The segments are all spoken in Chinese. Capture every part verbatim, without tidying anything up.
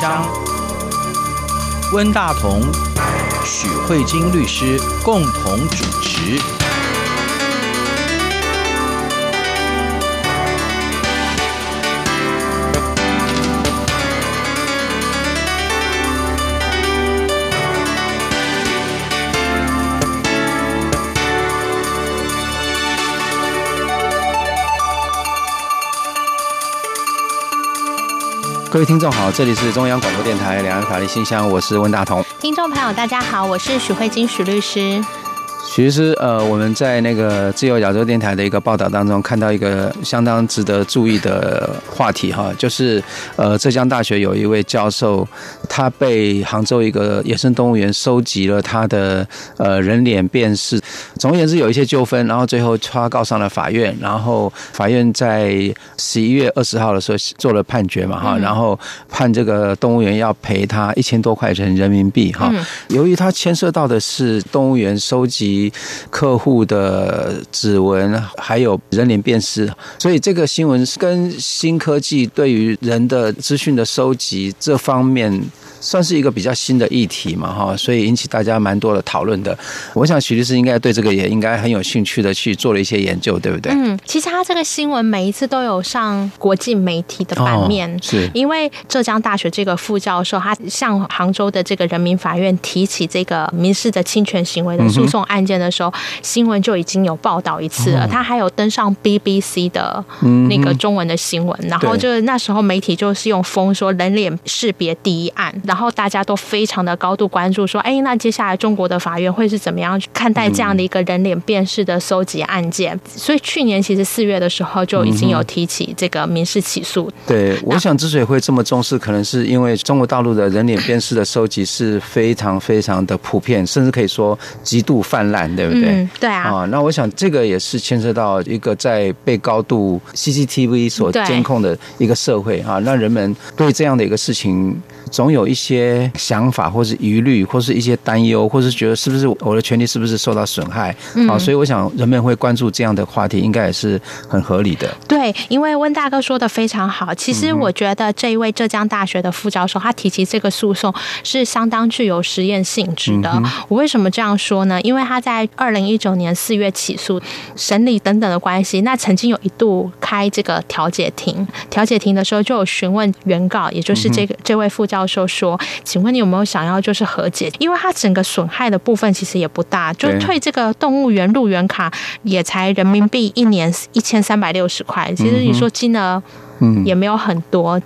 商温大同、许慧晶律师共同主持。各位听众好，这里是中央广播电台两岸法律信箱，我是温大同。听众朋友大家好，我是许慧晶许律师。许律师，呃，我们在那个自由亚洲电台的一个报道当中，看到一个相当值得注意的话题哈，就是呃，浙江大学有一位教授，他被杭州一个野生动物园收集了他的呃人脸辨识。总而言之，有一些纠纷，然后最后他告上了法院，然后法院在十一月二十号的时候做了判决嘛哈，然后判这个动物园要赔他一千多块钱人民币哈。由于他牵涉到的是动物园收集客户的指纹，还有人脸辨识，所以这个新闻跟新科技对于人的资讯的收集这方面，算是一个比较新的议题嘛哈，所以引起大家蛮多的讨论的。我想许律师应该对这个也应该很有兴趣的去做了一些研究，对不对？嗯，其实他这个新闻每一次都有上国际媒体的版面，哦、是因为浙江大学这个副教授他向杭州的这个人民法院提起这个民事的侵权行为的诉讼案件的时候，嗯、新闻就已经有报道一次了，哦、他还有登上 B B C 的那个中文的新闻，嗯、然后就那时候媒体就是用封说人脸识别第一案。然后大家都非常的高度关注说，哎，那接下来中国的法院会是怎么样看待这样的一个人脸辨识的搜集案件，嗯、所以去年其实四月的时候就已经有提起这个民事起诉。对，我想之所以会这么重视，可能是因为中国大陆的人脸辨识的搜集是非常非常的普遍，甚至可以说极度泛滥，对不对？嗯、对啊，哦、那我想这个也是牵涉到一个在被高度 C C T V 所监控的一个社会啊，那人们对这样的一个事情总有一些想法，或是疑虑，或是一些担忧，或是觉得是不是我的权利是不是受到损害，嗯啊、所以我想人们会关注这样的话题，应该也是很合理的。对，因为温大哥说的非常好。其实我觉得这一位浙江大学的副教授，他提起这个诉讼是相当具有实验性质的。嗯、我为什么这样说呢？因为他在二零一九年四月起诉，审理等等的关系，那曾经有一度开这个调解庭，调解庭的时候就有询问原告，也就是这个、嗯、这位副教授教授说，请问你有没有想要就是和解？因为他整个损害的部分其实也不大，就退这个动物园入园卡也才人民币一年一千三百六十块，其实你说金额也没有很多，嗯、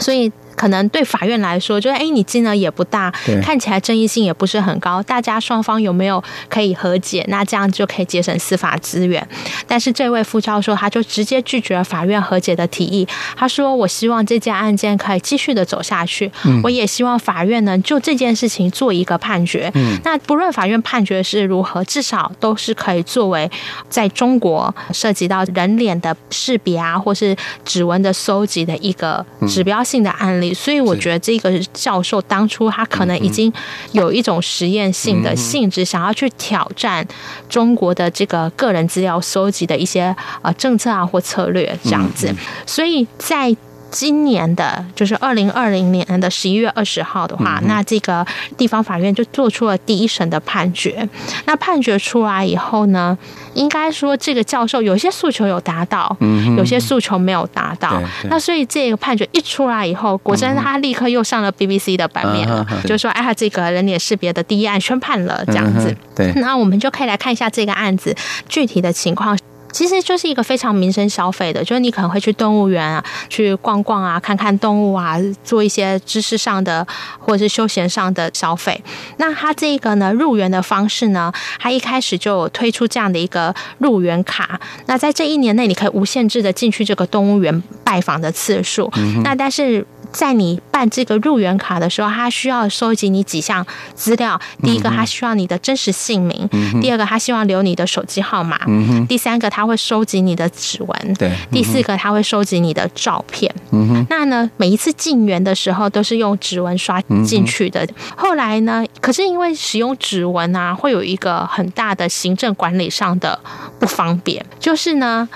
所以可能对法院来说，就是哎，你金额也不大，看起来争议性也不是很高，大家双方有没有可以和解？那这样就可以节省司法资源。但是这位副教授他就直接拒绝了法院和解的提议。他说：“我希望这件案件可以继续的走下去，嗯、我也希望法院能就这件事情做一个判决。嗯、那不论法院判决是如何，至少都是可以作为在中国涉及到人脸的识别啊，或是指纹的搜集的一个指标性的案例。嗯”所以我觉得这个教授当初他可能已经有一种实验性的性质，想要去挑战中国的这个个人资料收集的一些呃政策啊或策略这样子。所以在今年的就是二零二零年的十一月二十号的话，嗯、那这个地方法院就做出了第一审的判决。那判决出来以后呢，应该说这个教授有些诉求有达到，嗯、有些诉求没有达到。那所以这个判决一出来以后，果真他立刻又上了 B B C 的版面了，嗯、就说哎，他这个人脸识别的第一案宣判了这样子。嗯、对，那我们就可以来看一下这个案子具体的情况。其实就是一个非常民生消费的，就是你可能会去动物园啊，去逛逛啊，看看动物啊，做一些知识上的或者是休闲上的消费。那它这个呢，入园的方式呢，它一开始就有推出这样的一个入园卡。那在这一年内，你可以无限制的进去这个动物园拜访的次数。嗯、那但是在你办这个入园卡的时候，他需要收集你几项资料。第一个，他需要你的真实姓名；嗯、第二个，他希望留你的手机号码；嗯、第三个，他会收集你的指纹；对，嗯、第四个，他会收集你的照片。嗯、那呢，每一次进园的时候都是用指纹刷进去的。嗯、后来呢，可是因为使用指纹啊，会有一个很大的行政管理上的不方便，就是呢。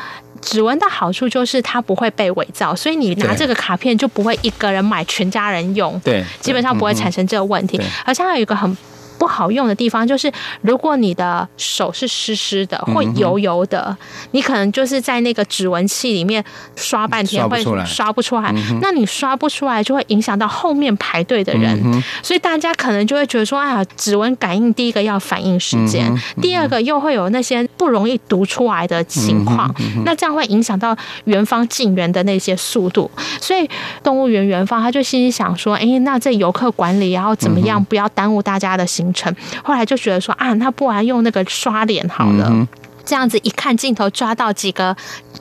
指纹的好处就是它不会被伪造，所以你拿这个卡片就不会一个人买全家人用，对，基本上不会产生这个问题。而且还有一个很不好用的地方就是，如果你的手是湿湿的或油油的，嗯，你可能就是在那个指纹器里面刷半天会刷不出来，嗯，那你刷不出来就会影响到后面排队的人，嗯，所以大家可能就会觉得说，哎呀，指纹感应第一个要反应时间，嗯，第二个又会有那些不容易读出来的情况，嗯，那这样会影响到园方进园的那些速度，所以动物园园方他就心里想说，哎，那这游客管理要怎么样，不要耽误大家的行程。后来就觉得说啊，那不然用那个刷脸好了，嗯，这样子一看镜头抓到几个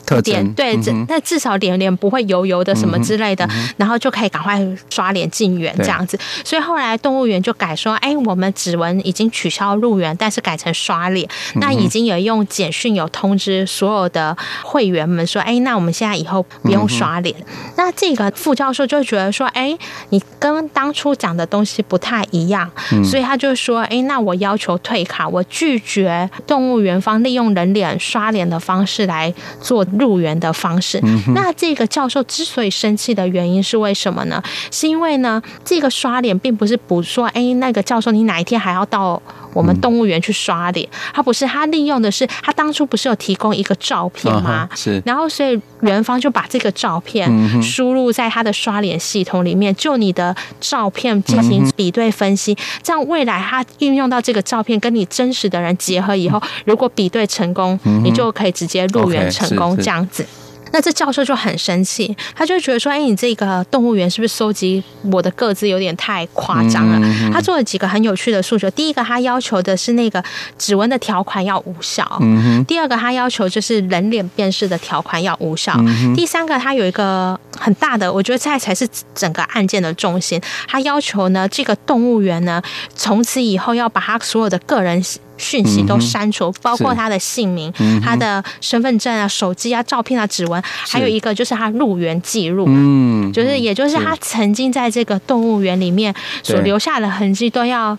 特点，对，嗯，那至少脸脸不会油油的什么之类的，嗯，然后就可以赶快刷脸进园这样子。所以后来动物园就改说，哎，我们指纹已经取消入园，但是改成刷脸，嗯，那已经有用简讯有通知所有的会员们说，哎，那我们现在以后不用刷脸，嗯，那这个副教授就觉得说，哎，你跟当初讲的东西不太一样，嗯，所以他就说，哎，那我要求退卡，我拒绝动物园方利用人脸刷脸的方式来做入园的方式，嗯，那这个教授之所以生气的原因是为什么呢？是因为呢，这个刷脸并不是补说，哎，那个教授你哪一天还要到我们动物园去刷脸，嗯，他不是，他利用的是他当初不是有提供一个照片吗？哦，是，然后所以园方就把这个照片输入在他的刷脸系统里面，嗯，就你的照片进行比对分析，嗯，这样未来他运用到这个照片跟你真实的人结合以后，如果比对成功，嗯，你就可以直接入园成功，okay， 这样子。那这教授就很生气，他就觉得说，哎，你这个动物园是不是搜集我的个资有点太夸张了，嗯，他做了几个很有趣的诉求。第一个，他要求的是那个指纹的条款要无效，嗯，第二个他要求就是人脸辨识的条款要无效，嗯，第三个他有一个很大的，我觉得这才是整个案件的重心，他要求呢，这个动物园呢从此以后要把他所有的个人讯息都删除，包括他的姓名，嗯，他的身份证啊，手机啊，照片啊，指纹，还有一个就是他入园记录，嗯，就是也就是他曾经在这个动物园里面所留下的痕迹都要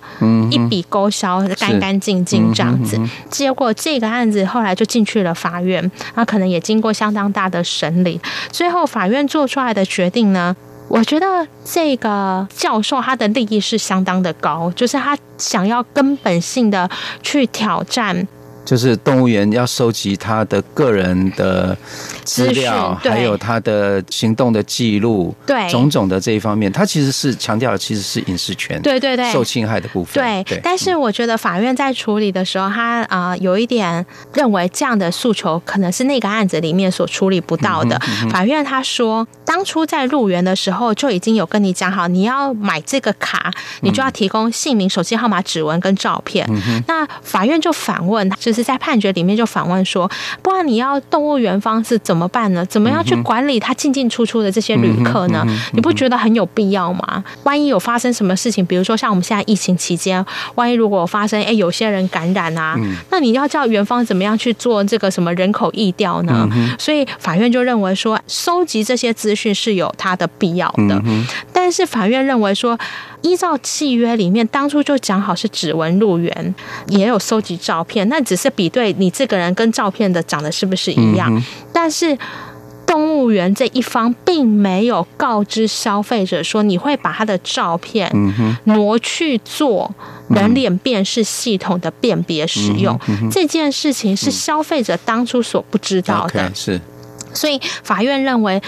一笔勾销，干干净净这样子，嗯，结果这个案子后来就进去了法院，那可能也经过相当大的审理，最后法院做出来的决定呢，我觉得这个教授他的利益是相当的高，就是他想要根本性的去挑战，就是动物园要收集他的个人的资料，还有他的行动的记录，对，种种的这一方面，他其实是强调的其实是隐私权，对对对，受侵害的部分，对。对，但是我觉得法院在处理的时候，他啊、呃、有一点认为这样的诉求可能是那个案子里面所处理不到的。嗯嗯，法院他说，当初在入园的时候就已经有跟你讲好，你要买这个卡，你就要提供姓名、手机号码、指纹跟照片。嗯，那法院就反问他。就是在判决里面就反问说，不然你要动物园方是怎么办呢？怎么样去管理他进进出出的这些旅客呢？你不觉得很有必要吗？万一有发生什么事情，比如说像我们现在疫情期间，万一如果发生，哎，有些人感染啊，那你要叫园方怎么样去做这个什么人口疫调呢？所以法院就认为说，收集这些资讯是有它的必要的，但是法院认为说，依照契约里面当初就讲好是指纹入园，也有收集照片，那只是比对你这个人跟照片的长得是不是一样，嗯，但是动物园这一方并没有告知消费者说，你会把他的照片挪去做人脸辨识系统的辨别使用，嗯嗯，这件事情是消费者当初所不知道的，okay， 是，所以法院认为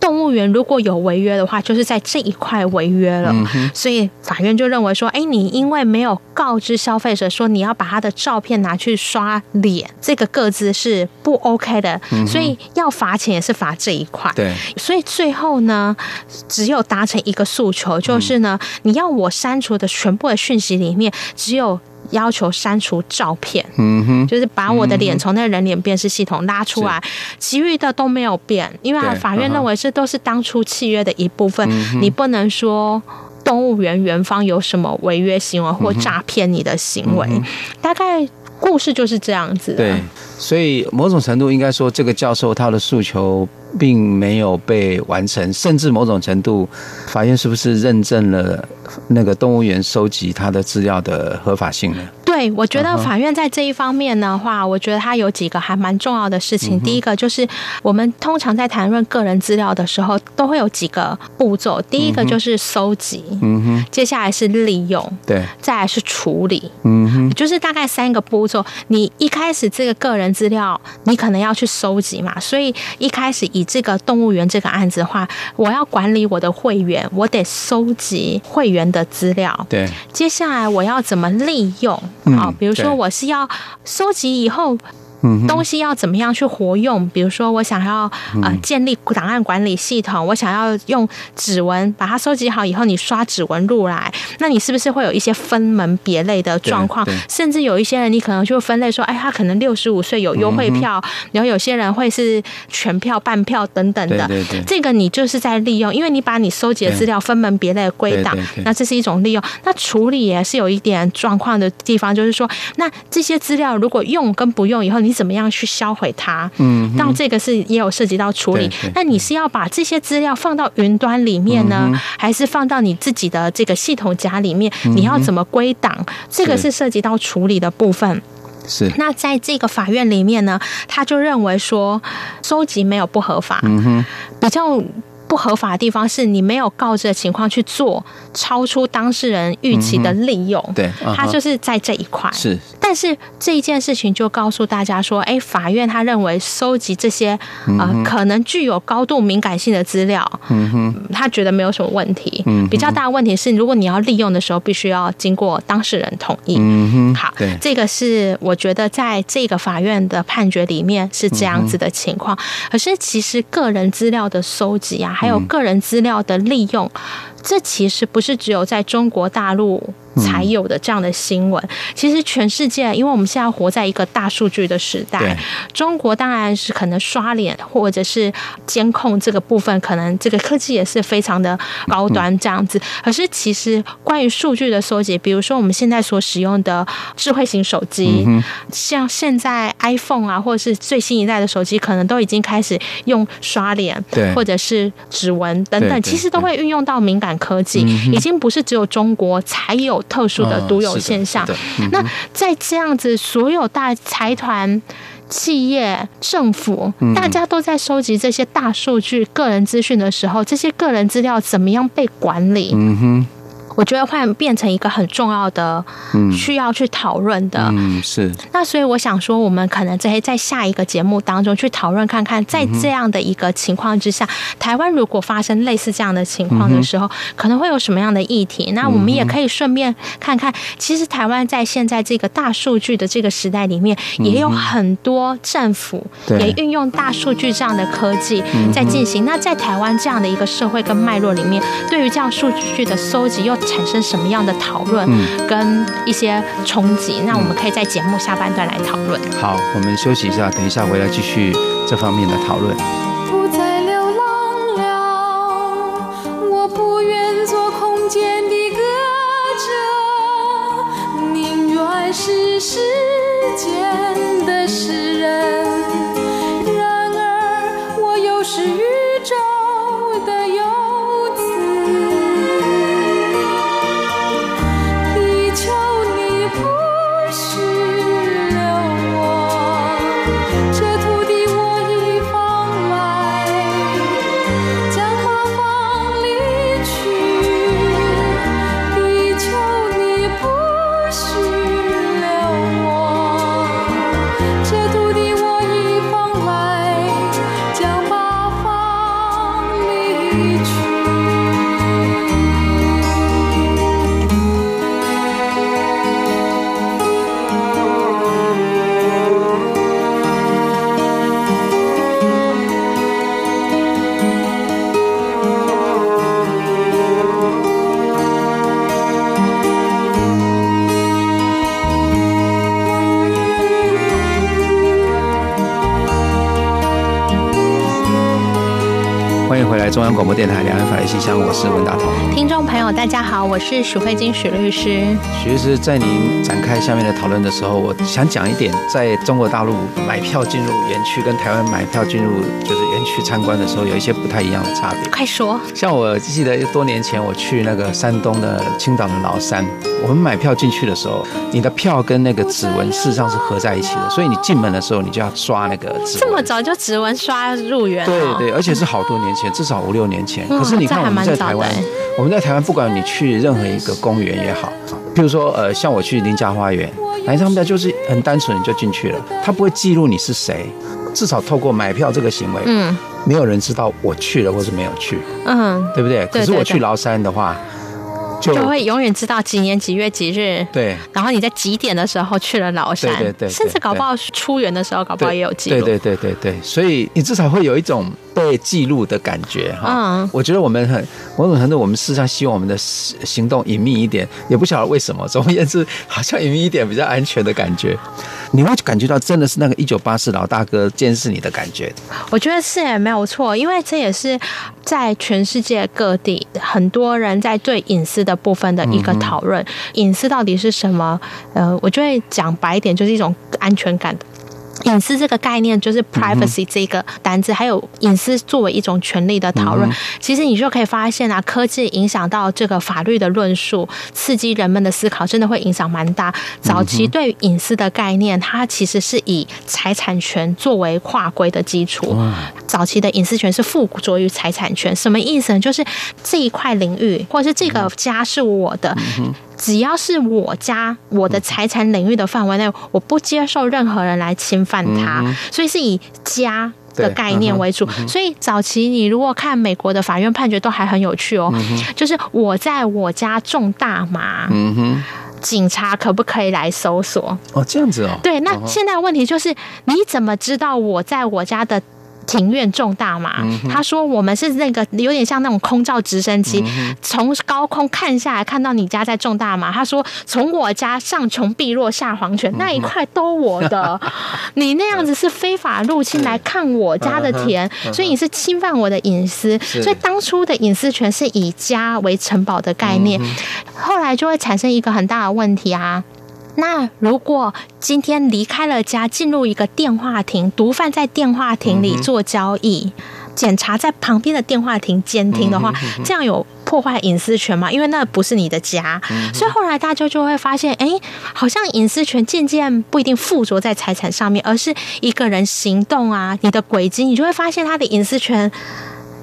动物园如果有违约的话，就是在这一块违约了，嗯，所以法院就认为说，哎，你因为没有告知消费者说你要把他的照片拿去刷脸，这个个资是不 OK 的，嗯，所以要罚钱也是罚这一块。对，所以最后呢，只有达成一个诉求，就是呢，嗯，你要我删除的全部的讯息里面，只有要求删除照片，嗯哼，就是把我的脸从那人脸辨识系统拉出来，其余的都没有变，因为法院认为这都是当初契约的一部分，嗯，你不能说动物园园方有什么违约行为或诈骗你的行为，嗯嗯，大概故事就是这样子，啊，对，所以某种程度应该说，这个教授他的诉求并没有被完成，甚至某种程度，法院是不是认证了那个动物园收集他的资料的合法性呢？对，我觉得法院在这一方面的话，我觉得它有几个还蛮重要的事情。嗯、第一个就是我们通常在谈论个人资料的时候，都会有几个步骤。第一个就是搜集，嗯哼，接下来是利用，对，再来是处理，嗯哼，就是大概三个步骤。你一开始这个个人资料，你可能要去搜集嘛，所以一开始以这个动物园这个案子的话，我要管理我的会员，我得搜集会员的资料，对，接下来我要怎么利用？嗯、哦，比如说我是要收集以后东西要怎么样去活用，比如说我想要呃建立档案管理系统，我想要用指纹把它收集好以后你刷指纹入来，那你是不是会有一些分门别类的状况，甚至有一些人你可能就分类说，哎，他可能六十五岁有优惠票、嗯、然后有些人会是全票半票等等的，对对对，这个你就是在利用，因为你把你收集的资料分门别类的归档，那这是一种利用。那处理也是有一点状况的地方，就是说那这些资料如果用跟不用以后你怎么样去销毁它？嗯，到这个是也有涉及到处理。那你是要把这些资料放到云端里面呢，嗯、还是放到你自己的这个系统夹里面？嗯、你要怎么归档？这个是涉及到处理的部分。是，那在这个法院里面呢，他就认为说，收集没有不合法，嗯哼，比较。不合法的地方是你没有告知的情况去做超出当事人预期的利用、嗯、对，他、uh-huh. 就是在这一块是，但是这一件事情就告诉大家说，哎，法院他认为收集这些、嗯呃、可能具有高度敏感性的资料、嗯、他觉得没有什么问题、嗯、比较大的问题是如果你要利用的时候必须要经过当事人同意、嗯、好，这个是我觉得在这个法院的判决里面是这样子的情况、嗯、可是其实个人资料的收集啊还有个人资料的利用，这其实不是只有在中国大陆才有的这样的新闻、嗯、其实全世界，因为我们现在活在一个大数据的时代，中国当然是可能刷脸或者是监控这个部分可能这个科技也是非常的高端这样子、嗯、可是其实关于数据的收集，比如说我们现在所使用的智慧型手机、嗯、像现在 iPhone 啊或者是最新一代的手机可能都已经开始用刷脸或者是指纹等等，其实都会运用到敏感科技、嗯、已经不是只有中国才有特殊的独有现象、哦嗯、那在这样子所有大财团企业政府大家都在收集这些大数据个人资讯的时候，这些个人资料怎么样被管理，嗯哼，我觉得会变成一个很重要的需要去讨论的、嗯嗯、是。那所以我想说我们可能在下一个节目当中去讨论看看，在这样的一个情况之下、嗯、台湾如果发生类似这样的情况的时候、嗯、可能会有什么样的议题，那我们也可以顺便看看其实台湾在现在这个大数据的这个时代里面也有很多政府也运用大数据这样的科技在进行、嗯、那在台湾这样的一个社会跟脉络里面，对于这样数据的收集又产生什么样的讨论跟一些冲击、嗯、那我们可以在节目下半段来讨论。好，我们休息一下，等一下回来继续这方面的讨论。不再流浪了，我不愿做空间的歌者，宁愿是时间的诗人，然而我又是宇宙的游这土地。中央广播电台两岸法律信箱，我是文大同。听众朋友大家好，我是许慧金许律师。许律师，在您展开下面的讨论的时候，我想讲一点，在中国大陆买票进入园区跟台湾买票进入就是园区参观的时候有一些不太一样的差别。快说。像我记得多年前我去那个山东的青岛的崂山，我们买票进去的时候，你的票跟那个指纹事实上是合在一起的，所以你进门的时候你就要刷那个指纹。这么早就指纹刷入园？对对，而且是好多年前，至少五六年前。可是你看我们在台湾，我们在台湾不管你去任何一个公园也好，譬如说呃，像我去林家花园，林家花园就是很单纯你就进去了，它不会记录你是谁，至少透过买票这个行为，嗯，没有人知道我去了或是没有去，嗯，对不对？可是我去崂山的话，就, 就会永远知道几年几月几日，对，然后你在几点的时候去了崂山，对对 对, 对，甚至搞不好出园的时候搞不好也有记录，对对对对对，所以你至少会有一种被记录的感觉哈。嗯，我觉得我们很某种程度我们事实上希望我们的行动隐秘一点，也不晓得为什么，总而言之好像隐秘一点比较安全的感觉。你会感觉到真的是那个一九八四老大哥监视你的感觉。我觉得是也没有错，因为这也是在全世界各地很多人在最隐私的部分的一个讨论。嗯，隐私到底是什么？呃，我就会讲白一点，就是一种安全感的。隐私这个概念就是 privacy 这个单字，嗯，还有隐私作为一种权利的讨论，嗯，其实你就可以发现啊，科技影响到这个法律的论述，刺激人们的思考，真的会影响蛮大。早期对于隐私的概念，它其实是以财产权作为跨规的基础，早期的隐私权是附着于财产权。什么意思呢？就是这一块领域或者是这个家是我的，嗯，只要是我家我的财产领域的范围内，我不接受任何人来侵犯它，嗯，所以是以家的概念为主。嗯，所以早期你如果看美国的法院判决都还很有趣哦，嗯，就是我在我家种大麻，嗯哼，警察可不可以来搜索？哦，这样子哦。对，那现在问题就是，哦，你怎么知道我在我家的庭院种大麻？嗯，他说我们是那个有点像那种空照直升机，嗯，从高空看下来看到你家在种大麻，他说从我家上穷碧落下黄泉，嗯，那一块都我的你那样子是非法入侵来看我家的田，嗯，所以你是侵犯我的隐私。所以当初的隐私权是以家为城堡的概念，嗯，后来就会产生一个很大的问题啊，那如果今天离开了家，进入一个电话亭，毒贩在电话亭里做交易，检察在旁边的电话亭监听的话，这样有破坏隐私权嘛？因为那不是你的家，所以后来大家就会发现，哎，好像隐私权渐渐不一定附着在财产上面，而是一个人行动啊，你的轨迹，你就会发现他的隐私权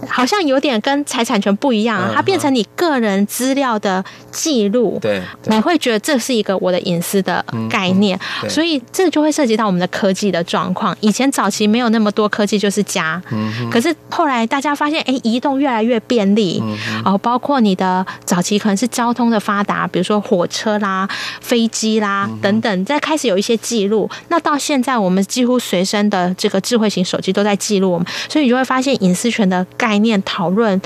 好像有点跟财产权不一样，啊，它变成你个人资料的记录，对，你会觉得这是一个我的隐私的概念，嗯嗯，所以这就会涉及到我们的科技的状况。以前早期没有那么多科技，就是家，嗯，可是后来大家发现，哎，移动越来越便利，嗯哦，包括你的早期可能是交通的发达，比如说火车啦、飞机啦，嗯，等等，再开始有一些记录。那到现在我们几乎随身的这个智慧型手机都在记录我们，所以你就会发现隐私权的概念概念讨论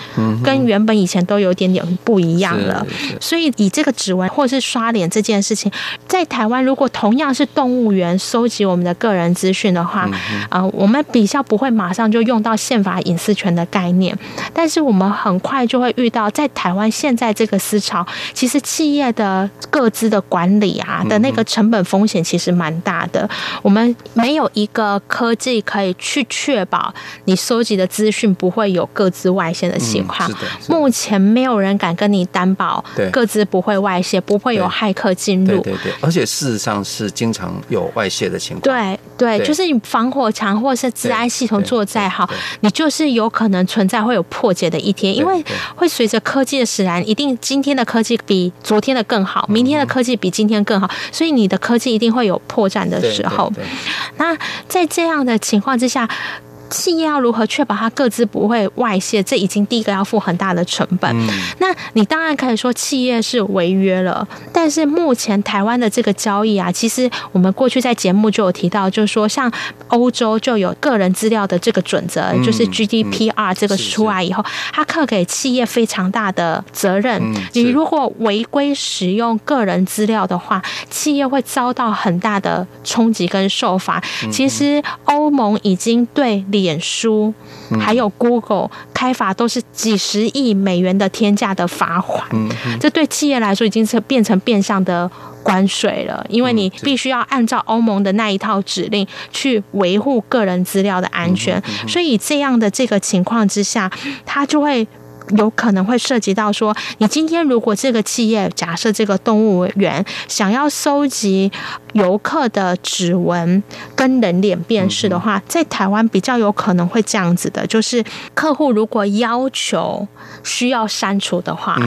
跟原本以前都有点点不一样了，嗯，所以以这个指纹或是刷脸这件事情，在台湾如果同样是动物园收集我们的个人资讯的话，嗯呃、我们比较不会马上就用到宪法隐私权的概念，但是我们很快就会遇到，在台湾现在这个思潮，其实企业的个资的管理啊的那个成本风险其实蛮大的，我们没有一个科技可以去确保你收集的资讯不会有个资外泄的情况，嗯，目前没有人敢跟你担保个资不会外泄，不会有骇客进入，对对对，而且事实上是经常有外泄的情况，对 对, 对，就是你防火墙或是治安系统做再好，你就是有可能存在会有破解的一天，因为会随着科技的使然，一定今天的科技比昨天的更好，明天的科技比今天更好，嗯，所以你的科技一定会有破绽的时候，对对对，那在这样的情况之下，企业要如何确保它个资不会外泄？这已经第一个要付很大的成本，嗯，那你当然可以说企业是违约了，但是目前台湾的这个交易啊，其实我们过去在节目就有提到，就是说像欧洲就有个人资料的这个准则，嗯，就是 G D P R 这个出来以后，嗯，它课给企业非常大的责任，嗯，你如果违规使用个人资料的话，企业会遭到很大的冲击跟受罚，嗯，其实欧盟已经对理脸书还有 Google 开罚都是几十亿美元的天价的罚款，这对企业来说已经是变成变相的关税了，因为你必须要按照欧盟的那一套指令去维护个人资料的安全，所以这样的这个情况之下，它就会有可能会涉及到说，你今天如果这个企业，假设这个动物园想要收集游客的指纹跟人脸辨识的话，在台湾比较有可能会这样子的，就是客户如果要求需要删除的话，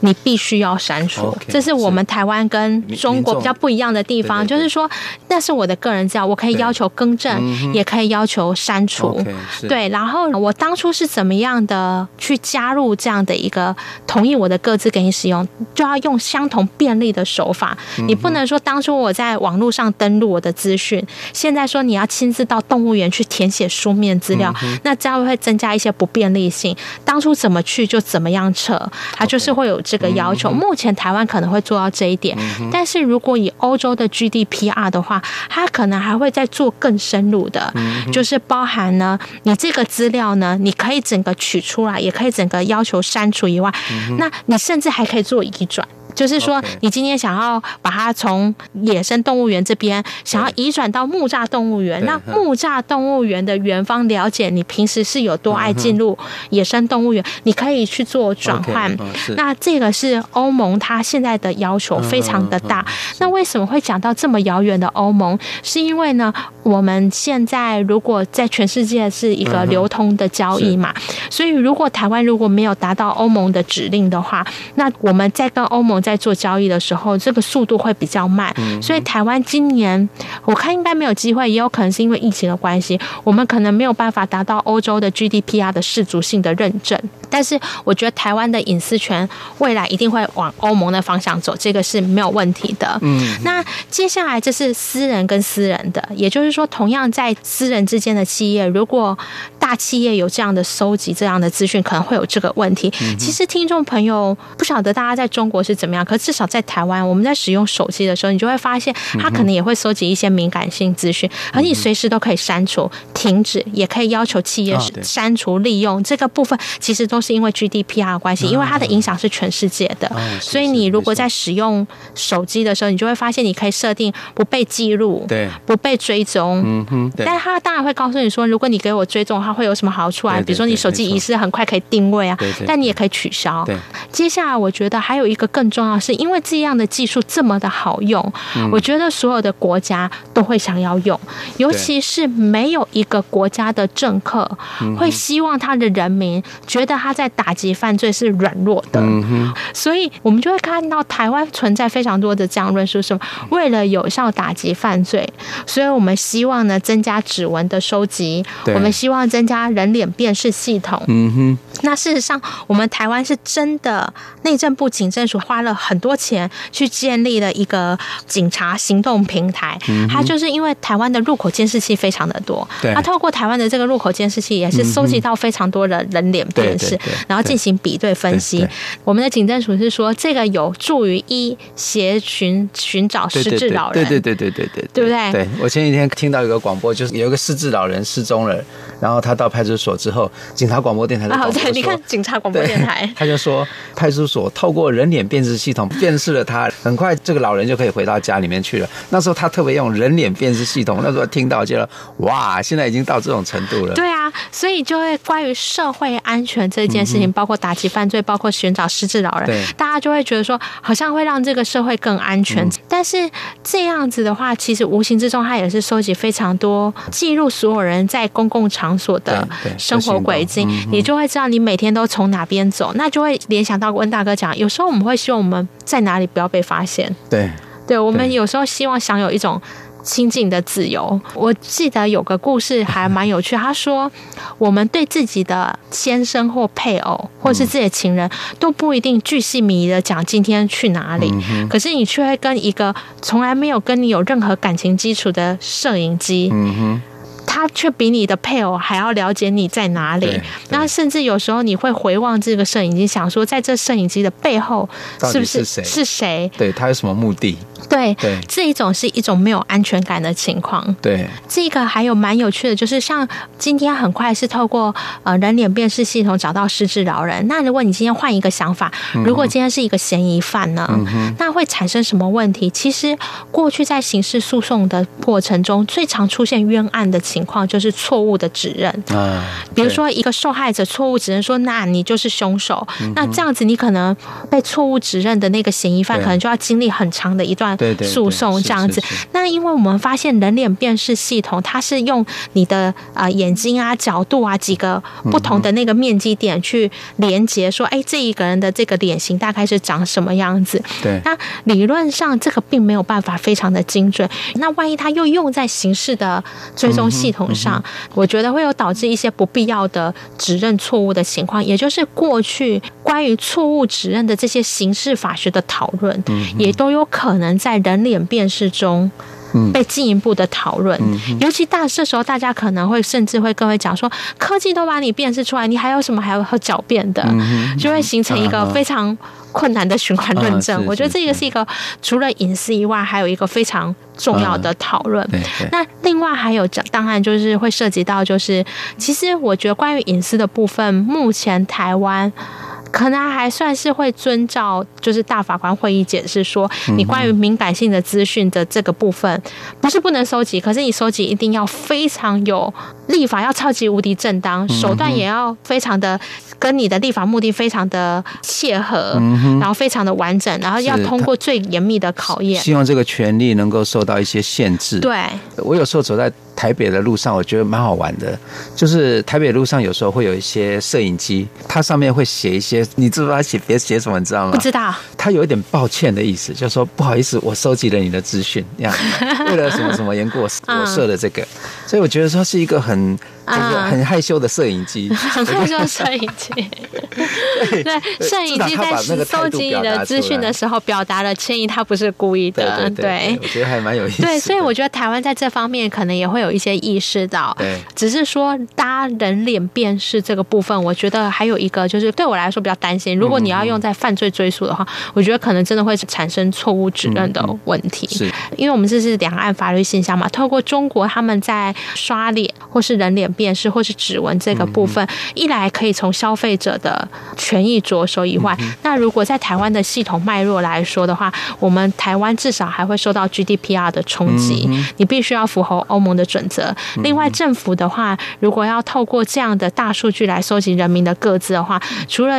你必须要删除，这是我们台湾跟中国比较不一样的地方，就是说那是我的个人资料，我可以要求更正，也可以要求删除。对，然后我当初是怎么样的去加加入这样的一个同意我的个资给你使用，就要用相同便利的手法，你不能说当初我在网络上登录我的资讯，现在说你要亲自到动物园去填写书面资料，那这样会增加一些不便利性，当初怎么去就怎么样扯，它就是会有这个要求。目前台湾可能会做到这一点，但是如果以欧洲的 G D P R 的话，它可能还会再做更深入的，就是包含呢，你这个资料呢，你可以整个取出来，也可以整个要求删除以外，那你甚至还可以做移转，就是说你今天想要把它从野生动物园这边想要移转到木栅动物园，让木栅动物园的园方了解你平时是有多爱进入野生动物园，你可以去做转换。那这个是欧盟它现在的要求非常的大。那为什么会讲到这么遥远的欧盟，是因为呢，我们现在如果在全世界是一个流通的交易嘛，所以如果台湾如果没有达到欧盟的指令的话，那我们在跟欧盟在做交易的时候，这个速度会比较慢，所以台湾今年我看应该没有机会，也有可能是因为疫情的关系，我们可能没有办法达到欧洲的 G D P R 的适足性的认证，但是我觉得台湾的隐私权未来一定会往欧盟的方向走，这个是没有问题的。嗯，那接下来这是私人跟私人的，也就是说同样在私人之间的企业，如果大企业有这样的收集这样的资讯，可能会有这个问题。其实听众朋友不晓得大家在中国是怎么样，可至少在台湾，我们在使用手机的时候，你就会发现它可能也会收集一些敏感性资讯，而你随时都可以删除、停止，也可以要求企业删除利用，这个部分其实都是因为 G D P R 的关系，因为它的影响是全世界的，所以你如果在使用手机的时候，你就会发现你可以设定不被记录、不被追踪，但它当然会告诉你说，如果你给我追踪的话会有什么好处啊？比如说你手机遗失很快可以定位啊，但你也可以取消。接下来我觉得还有一个更重要的是，因为这样的技术这么的好用，我觉得所有的国家都会想要用，尤其是没有一个国家的政客会希望他的人民觉得他在打击犯罪是软弱的，所以我们就会看到台湾存在非常多的这样论述，什么为了有效打击犯罪，所以我们希望呢增加指纹的收集，我们希望增加人脸辨识系统。嗯哼，那事实上我们台湾是真的内政部警政署花了很多钱去建立了一个警察行动平台，嗯，它就是因为台湾的入口监视器非常的多，它透过台湾的这个入口监视器也是搜集到非常多的人脸辨识，嗯，然后进行比对分析，对对对对，我们的警政署是说这个有助于一协寻寻找失智老人，对对对对对对对对对对对，我前几天听到一个广播，就是有一个失智老人失踪了，然后他到派出所之后，警察广播电台的广播说，啊，对，你看警察广播电台，他就说派出所透过人脸辨识系统辨识了他，很快这个老人就可以回到家里面去了。那时候他特别用人脸辨识系统，那时候听到觉得哇，现在已经到这种程度了。对啊，所以就会关于社会安全这件事情，嗯，包括打击犯罪，包括寻找失智老人，大家就会觉得说好像会让这个社会更安全，嗯，但是这样子的话其实无形之中他也是收集非常多记录所有人在公共场所的生活轨迹，嗯，你就会知道你每天都从哪边走，那就会联想到温大哥讲，有时候我们会希望我们在哪里不要被发现，对对，我们有时候希望享有一种亲近的自由。我记得有个故事还蛮有趣，他说我们对自己的先生或配偶或是自己的情人都不一定巨细靡遗的讲今天去哪里，嗯，可是你却会跟一个从来没有跟你有任何感情基础的摄影机，嗯哼，他他却比你的配偶还要了解你在哪里。那甚至有时候你会回望这个摄影机，想说在这摄影机的背后是不是是谁？对，他有什么目的？对，对，这一种是一种没有安全感的情况。对，这个还有蛮有趣的，就是像今天很快是透过呃人脸辨识系统找到失智老人。那如果你今天换一个想法，如果今天是一个嫌疑犯呢，嗯、那会产生什么问题？其实过去在刑事诉讼的过程中，最常出现冤案的情况就是错误的指认。嗯、比如说一个受害者错误指认说，那你就是凶手。嗯、那这样子，你可能被错误指认的那个嫌疑犯，可能就要经历很长的一段。对对对，诉讼这样子。是是是，那因为我们发现人脸辨识系统，它是用你的呃眼睛啊、角度啊几个不同的那个面积点去连接，说，哎、嗯，这一个人的这个脸型大概是长什么样子。对。那理论上这个并没有办法非常的精准。那万一它又用在刑事的追踪系统上，嗯嗯、我觉得会有导致一些不必要的指认错误的情况，也就是过去关于错误指认的这些刑事法学的讨论，嗯、也都有可能在人脸辨识中被进一步的讨论。嗯、尤其大这时候大家可能会甚至会更会讲说，科技都把你辨识出来，你还有什么还要狡辩的？嗯、就会形成一个非常困难的循环论证。啊、我觉得这个是一个除了隐私以外还有一个非常重要的讨论。啊、那另外还有当然就是会涉及到，就是其实我觉得关于隐私的部分，目前台湾可能还算是会遵照就是大法官会议解释说，你关于敏感性的资讯的这个部分不是不能收集，可是你收集一定要非常有立法，要超级无敌正当，手段也要非常的跟你的立法目的非常的切合，嗯、然后非常的完整，然后要通过最严密的考验。希望这个权利能够受到一些限制。对，我有时候走在台北的路上，我觉得蛮好玩的，就是台北路上有时候会有一些摄影机，它上面会写一些，你知不知道它写别写什么，你知道吗？不知道。它有一点抱歉的意思，就是说不好意思，我收集了你的资讯，这样为了什么什么缘故，我设了这个，嗯、所以我觉得说是一个很。啊、很害羞的摄影机，很害羞的摄影机。对，摄影机在收集你的资讯的时候表达了歉意，他不是故意的。对， 对， 对， 对，我觉得还蛮有意思的。对，所以我觉得台湾在这方面可能也会有一些意识到。对，只是说搭人脸辨识这个部分，我觉得还有一个就是对我来说比较担心，如果你要用在犯罪追诉的话，嗯、我觉得可能真的会产生错误指认的问题。嗯嗯、是，因为我们这是两岸法律现象嘛，透过中国他们在刷脸或是人脸辨识或是指纹这个部分，嗯、一来可以从消费者的权益着手以外，嗯、那如果在台湾的系统脉络来说的话，我们台湾至少还会受到 G D P R 的冲击，嗯、你必须要符合欧盟的准则。嗯、另外政府的话，如果要透过这样的大数据来收集人民的个资的话，除了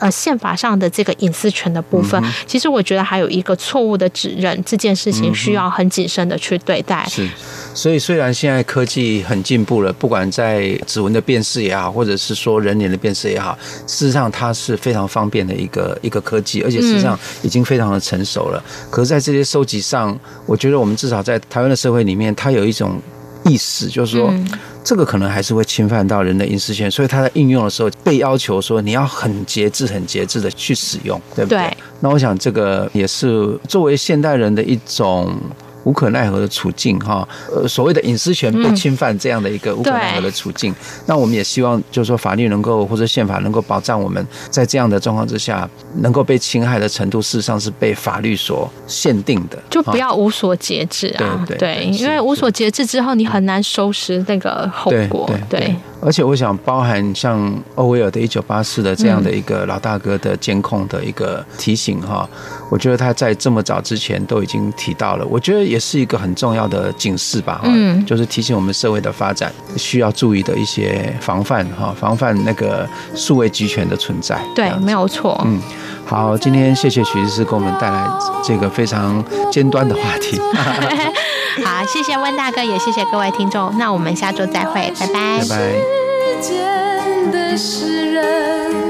呃，宪法上的这个隐私权的部分，嗯、其实我觉得还有一个错误的指认这件事情需要很谨慎的去对待。是，所以虽然现在科技很进步了，不管在指纹的辨识也好，或者是说人脸的辨识也好，事实上它是非常方便的一个一个科技，而且事实上已经非常的成熟了。嗯、可是在这些收集上，我觉得我们至少在台湾的社会里面，它有一种意识，就是说，嗯这个可能还是会侵犯到人的隐私权，所以它在应用的时候被要求说你要很节制、很节制的去使用，对不对？对。那我想这个也是作为现代人的一种无可奈何的处境哈，呃，所谓的隐私权被侵犯这样的一个无可奈何的处境。嗯、那我们也希望，就是说法律能够或者宪法能够保障我们在这样的状况之下，能够被侵害的程度，事实上是被法律所限定的，就不要无所节制啊。对， 对， 对，因为无所节制之后，你很难收拾那个后果。对。对对对，而且我想包含像欧威尔的一九八四的这样的一个老大哥的监控的一个提醒哈，嗯、我觉得他在这么早之前都已经提到了，我觉得也是一个很重要的警示吧，嗯、就是提醒我们社会的发展需要注意的一些防范哈，防范那个数位集权的存在。对，没有错。嗯，好，今天谢谢许律师给我们带来这个非常尖端的话题。好，谢谢温大哥，也谢谢各位听众，那我们下周再会，拜拜。拜拜。世间的诗人